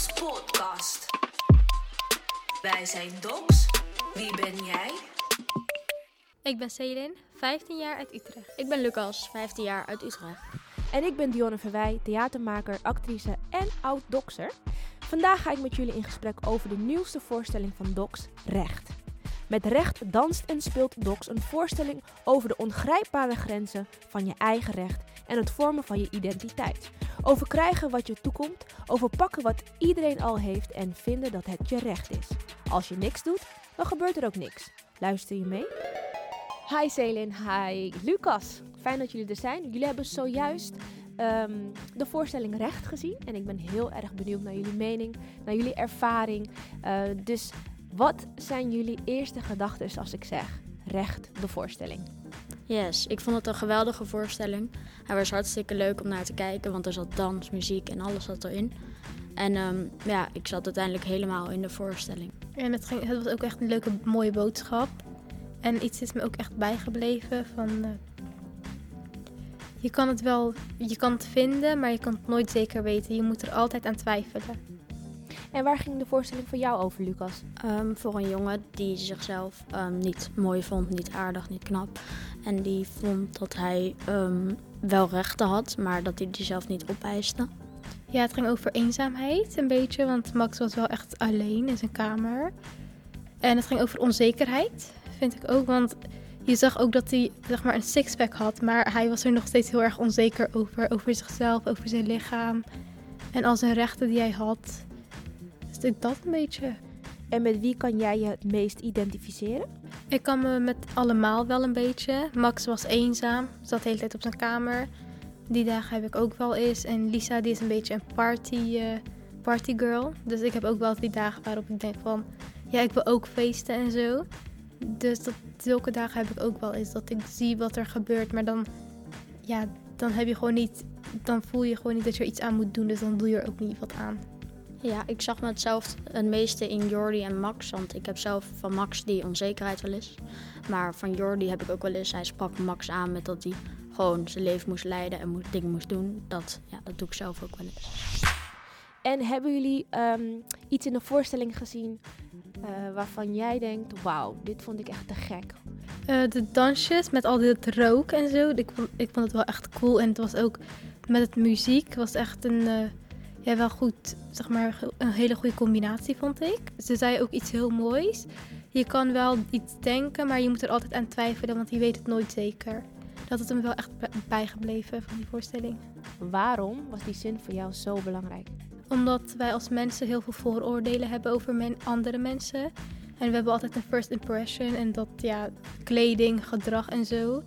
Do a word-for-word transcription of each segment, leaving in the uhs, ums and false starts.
D O X podcast. Wij zijn D O X. Wie ben jij? Ik ben Selin, vijftien jaar uit Utrecht. Ik ben Lucas, vijftien jaar uit Utrecht. En ik ben Dionne Verwij, theatermaker, actrice en oud-doxer. Vandaag ga ik met jullie in gesprek over de nieuwste voorstelling van D O X, Recht. Met Recht danst en speelt D O X een voorstelling over de ongrijpbare grenzen van je eigen recht en het vormen van je identiteit. Over krijgen wat je toekomt, over pakken wat iedereen al heeft en vinden dat het je recht is. Als je niks doet, dan gebeurt er ook niks. Luister je mee? Hi Selin, hi Lucas. Fijn dat jullie er zijn. Jullie hebben zojuist um, de voorstelling Recht gezien. En ik ben heel erg benieuwd naar jullie mening, naar jullie ervaring. Uh, dus wat zijn jullie eerste gedachten als ik zeg Recht, de voorstelling? Yes, ik vond het een geweldige voorstelling. Hij was hartstikke leuk om naar te kijken, want er zat dans, muziek en alles zat erin. En um, ja, ik zat uiteindelijk helemaal in de voorstelling. En het, ging, het was ook echt een leuke, mooie boodschap. En iets is me ook echt bijgebleven van... Uh, je kan het wel, je kan het vinden, maar je kan het nooit zeker weten. Je moet er altijd aan twijfelen. En waar ging de voorstelling voor jou over, Lucas? Um, voor een jongen die zichzelf um, niet mooi vond, niet aardig, niet knap. En die vond dat hij um, wel rechten had, maar dat hij die zelf niet opeiste. Ja, het ging over eenzaamheid een beetje, want Max was wel echt alleen in zijn kamer. En het ging over onzekerheid, vind ik ook, want je zag ook dat hij zeg maar, een sixpack had, maar hij was er nog steeds heel erg onzeker over, over zichzelf, over zijn lichaam en al zijn rechten die hij had. Dus dat een beetje. En met wie kan jij je het meest identificeren? Ik kan me met allemaal wel een beetje. Max was eenzaam, zat de hele tijd op zijn kamer. Die dagen heb ik ook wel eens. En Lisa die is een beetje een party, uh, party girl. Dus ik heb ook wel die dagen waarop ik denk van... ja, ik wil ook feesten en zo. Dus dat, zulke dagen heb ik ook wel eens. Dat ik zie wat er gebeurt. Maar dan, ja, dan, heb je gewoon niet, dan voel je gewoon niet dat je er iets aan moet doen. Dus dan doe je er ook niet wat aan. Ja, ik zag me hetzelfde het meeste in Jordi en Max. Want ik heb zelf van Max die onzekerheid wel eens. Maar van Jordi heb ik ook wel eens... hij sprak Max aan met dat hij gewoon zijn leven moest leiden... en dingen moest doen. Dat, ja, dat doe ik zelf ook wel eens. En hebben jullie um, iets in de voorstelling gezien... Uh, waarvan jij denkt, wauw, dit vond ik echt te gek? Uh, de dansjes met al dit rook en zo. Ik vond, ik vond het wel echt cool. En het was ook met het muziek. Was echt een... Uh, Ja, wel goed, zeg maar, een hele goede combinatie vond ik. Ze zei ook iets heel moois. Je kan wel iets denken, maar je moet er altijd aan twijfelen, want je weet het nooit zeker. Dat is hem wel echt bijgebleven van die voorstelling. Waarom was die zin voor jou zo belangrijk? Omdat wij als mensen heel veel vooroordelen hebben over men, andere mensen. En we hebben altijd een first impression en dat, ja, kleding, gedrag en zo.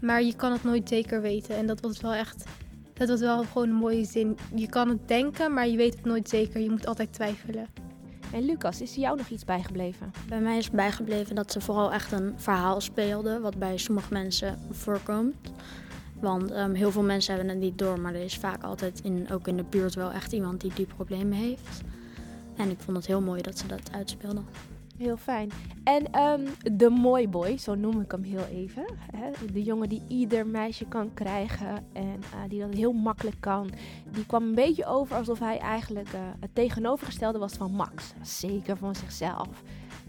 Maar je kan het nooit zeker weten en dat was wel echt... dat was wel gewoon een mooie zin. Je kan het denken, maar je weet het nooit zeker. Je moet altijd twijfelen. En Lucas, is jou nog iets bijgebleven? Bij mij is bijgebleven dat ze vooral echt een verhaal speelde... wat bij sommige mensen voorkomt. Want um, heel veel mensen hebben het niet door... maar er is vaak altijd, in, ook in de buurt, wel echt iemand die die problemen heeft. En ik vond het heel mooi dat ze dat uitspeelde. Heel fijn. En um, de mooi boy, zo noem ik hem heel even. Hè? De jongen die ieder meisje kan krijgen en uh, die dat heel makkelijk kan. Die kwam een beetje over alsof hij eigenlijk uh, het tegenovergestelde was van Max. Zeker van zichzelf.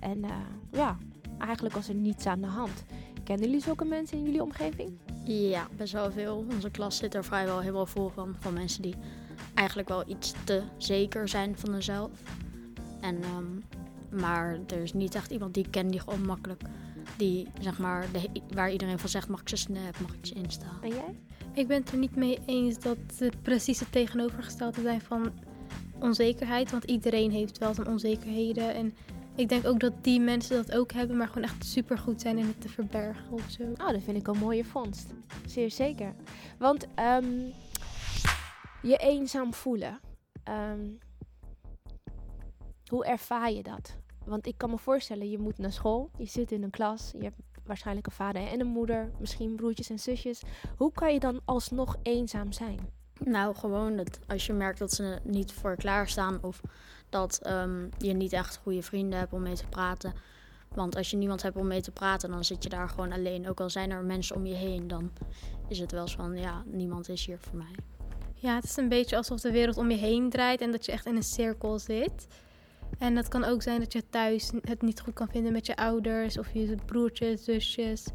En uh, ja, eigenlijk was er niets aan de hand. Kennen jullie zulke mensen in jullie omgeving? Ja, best wel veel. Onze klas zit er vrijwel helemaal vol van. Van mensen die eigenlijk wel iets te zeker zijn van hunzelf. En... Um, Maar er is niet echt iemand die ik ken die gewoon makkelijk, die, zeg maar, de, waar iedereen van zegt, mag ik ze snap, mag ik ze instaan. En jij? Ik ben het er niet mee eens dat het precies het tegenovergestelde zijn van onzekerheid. Want iedereen heeft wel zijn onzekerheden. En ik denk ook dat die mensen dat ook hebben, maar gewoon echt supergoed zijn in het te verbergen of zo. Oh, dat vind ik een mooie vondst. Zeer zeker. Want um, je eenzaam voelen. Um, Hoe ervaar je dat? Want ik kan me voorstellen, je moet naar school, je zit in een klas, je hebt waarschijnlijk een vader en een moeder, misschien broertjes en zusjes. Hoe kan je dan alsnog eenzaam zijn? Nou, gewoon dat als je merkt dat ze er niet voor klaarstaan of dat um, je niet echt goede vrienden hebt om mee te praten. Want als je niemand hebt om mee te praten, dan zit je daar gewoon alleen. Ook al zijn er mensen om je heen, dan is het wel zo van, ja, niemand is hier voor mij. Ja, het is een beetje alsof de wereld om je heen draait en dat je echt in een cirkel zit. En dat kan ook zijn dat je thuis het niet goed kan vinden met je ouders of je broertjes, zusjes.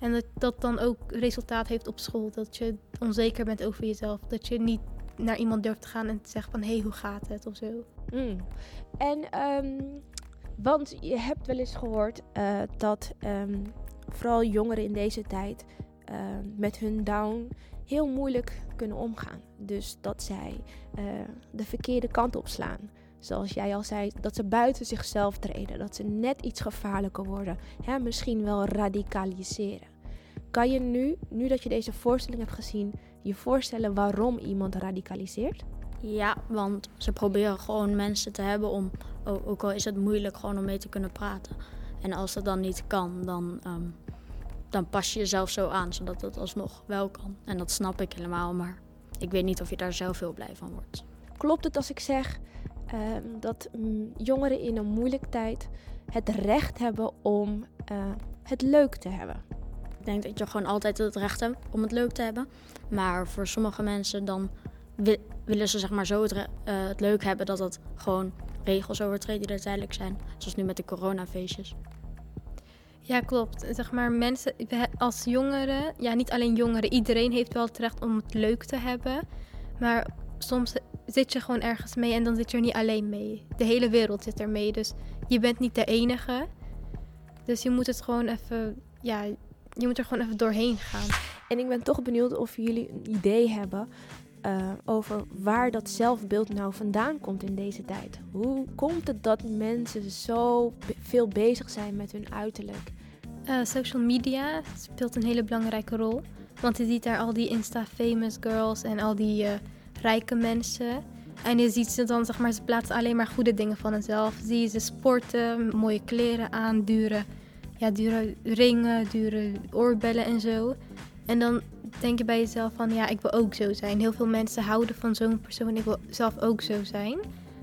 En dat dat dan ook resultaat heeft op school. Dat je onzeker bent over jezelf. Dat je niet naar iemand durft te gaan en te zeggen van hé, hey, hoe gaat het of zo. Mm. En, um, want je hebt wel eens gehoord uh, dat um, vooral jongeren in deze tijd uh, met hun down heel moeilijk kunnen omgaan. Dus dat zij uh, de verkeerde kant opslaan. Zoals jij al zei, dat ze buiten zichzelf treden. Dat ze net iets gevaarlijker worden. Hè, misschien wel radicaliseren. Kan je nu, nu dat je deze voorstelling hebt gezien, je voorstellen waarom iemand radicaliseert? Ja, want ze proberen gewoon mensen te hebben om, ook al is het moeilijk, gewoon om mee te kunnen praten. En als dat dan niet kan, dan, um, dan pas je jezelf zo aan, zodat het alsnog wel kan. En dat snap ik helemaal, maar ik weet niet of je daar zelf heel blij van wordt. Klopt het als ik zeg Uh, dat mm, jongeren in een moeilijke tijd het recht hebben om uh, het leuk te hebben? Ik denk dat je gewoon altijd het recht hebt om het leuk te hebben. Maar voor sommige mensen dan wi- willen ze zeg maar zo het, re- uh, het leuk hebben dat dat gewoon regels overtreedt die er tijdelijk zijn. Zoals nu met de coronafeestjes. Ja, klopt. Zeg maar, mensen als jongeren, ja, niet alleen jongeren, iedereen heeft wel het recht om het leuk te hebben. Maar soms zit je gewoon ergens mee en dan zit je er niet alleen mee. De hele wereld zit er mee, dus je bent niet de enige. Dus je moet het gewoon even, ja, je moet er gewoon even doorheen gaan. En ik ben toch benieuwd of jullie een idee hebben uh, over waar dat zelfbeeld nou vandaan komt in deze tijd. Hoe komt het dat mensen zo be- veel bezig zijn met hun uiterlijk? Uh, social media speelt een hele belangrijke rol. Want je ziet daar al die Insta-famous girls en al die Uh, rijke mensen. En je ziet ze dan, zeg maar, ze plaatsen alleen maar goede dingen van hunzelf. Zie je ze sporten, mooie kleren aan, dure, ja, dure ringen, dure oorbellen en zo. En dan denk je bij jezelf van, ja, ik wil ook zo zijn. Heel veel mensen houden van zo'n persoon, ik wil zelf ook zo zijn.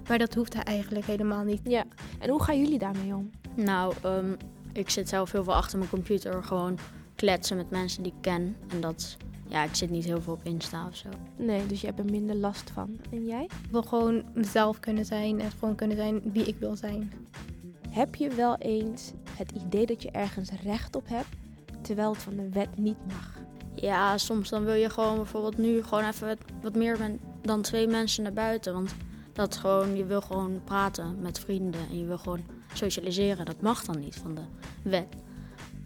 Maar dat hoeft hij eigenlijk helemaal niet. Ja, en hoe gaan jullie daarmee om? Nou, um, ik zit zelf heel veel achter mijn computer, gewoon kletsen met mensen die ik ken. En dat... Ja, ik zit niet heel veel op Insta of zo. Nee, dus je hebt er minder last van. En jij? Ik wil gewoon mezelf kunnen zijn en gewoon kunnen zijn wie ik wil zijn. Heb je wel eens het idee dat je ergens recht op hebt, terwijl het van de wet niet mag? Ja, soms dan wil je gewoon bijvoorbeeld nu gewoon even wat meer dan twee mensen naar buiten. Want dat gewoon, je wil gewoon praten met vrienden en je wil gewoon socialiseren. Dat mag dan niet van de wet.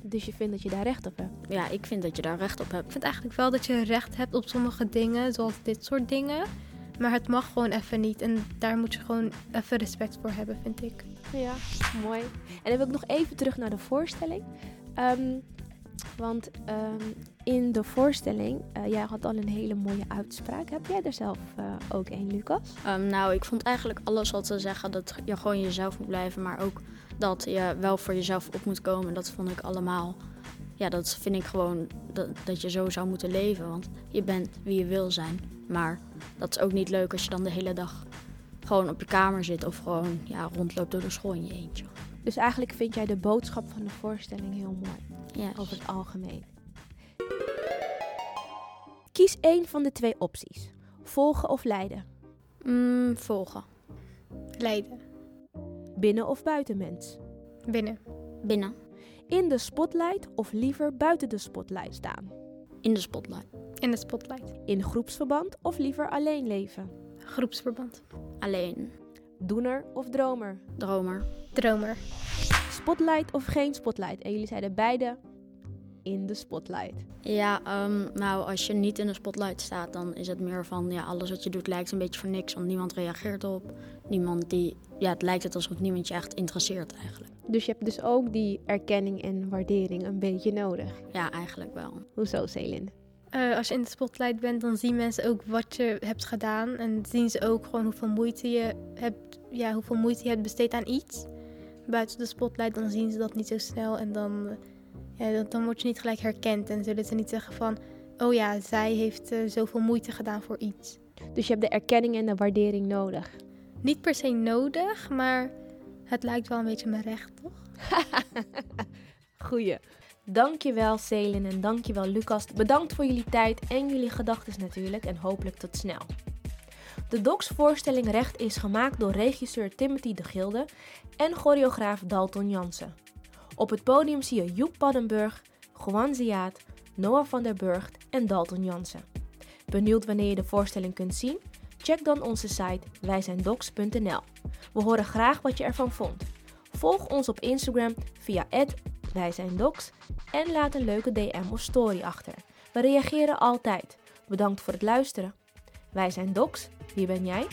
Dus je vindt dat je daar recht op hebt? Ja, ik vind dat je daar recht op hebt. Ik vind eigenlijk wel dat je recht hebt op sommige dingen, zoals dit soort dingen. Maar het mag gewoon even niet. En daar moet je gewoon even respect voor hebben, vind ik. Ja, mooi. En dan wil ik nog even terug naar de voorstelling. Um, want um, in de voorstelling, uh, jij had al een hele mooie uitspraak. Heb jij er zelf uh, ook een, Lucas? Um, nou, ik vond eigenlijk alles wat ze zeggen, dat je gewoon jezelf moet blijven, maar ook dat je wel voor jezelf op moet komen. Dat vond ik allemaal... Ja, dat vind ik gewoon dat, dat je zo zou moeten leven. Want je bent wie je wil zijn. Maar dat is ook niet leuk als je dan de hele dag gewoon op je kamer zit. Of gewoon ja, rondloopt door de school in je eentje. Dus eigenlijk vind jij de boodschap van de voorstelling heel mooi. Yes. Over het algemeen. Kies één van de twee opties. Volgen of lijden? Mm, volgen. Lijden. Binnen of buitenmens? Binnen. Binnen. In de spotlight of liever buiten de spotlight staan? In de spotlight. In de spotlight. In groepsverband of liever alleen leven? Groepsverband. Alleen. Doener of dromer? Dromer. Dromer. Spotlight of geen spotlight? En jullie zeiden beide in de spotlight. Ja, um, nou als je niet in de spotlight staat, dan is het meer van ja, alles wat je doet lijkt een beetje voor niks, want niemand reageert op. Niemand die... Ja, het lijkt het alsof niemand je echt interesseert eigenlijk. Dus je hebt dus ook die erkenning en waardering een beetje nodig? Ja, eigenlijk wel. Hoezo, Selin? Uh, als je in de spotlight bent, dan zien mensen ook wat je hebt gedaan. En zien ze ook gewoon hoeveel moeite je hebt, ja, hoeveel moeite je hebt besteed aan iets. Buiten de spotlight, dan zien ze dat niet zo snel. En dan, ja, dan word je niet gelijk herkend. En zullen ze niet zeggen van, oh ja, zij heeft uh, zoveel moeite gedaan voor iets. Dus je hebt de erkenning en de waardering nodig? Niet per se nodig, maar het lijkt wel een beetje mijn recht, toch? Goeie. Dankjewel Selin en dankjewel Lucas. Bedankt voor jullie tijd en jullie gedachten natuurlijk en hopelijk tot snel. De D O X-voorstelling Recht is gemaakt door regisseur Timothy de Gilde en choreograaf Dalton Jansen. Op het podium zie je Joep Paddenburg, Juan Ziaat, Noah van der Burgt en Dalton Jansen. Benieuwd wanneer je de voorstelling kunt zien? Check dan onze site wij zijn dox punt n l. We horen graag wat je ervan vond. Volg ons op Instagram via at wijzijndox en laat een leuke D M of story achter. We reageren altijd. Bedankt voor het luisteren. Wij zijn Dox. Wie ben jij?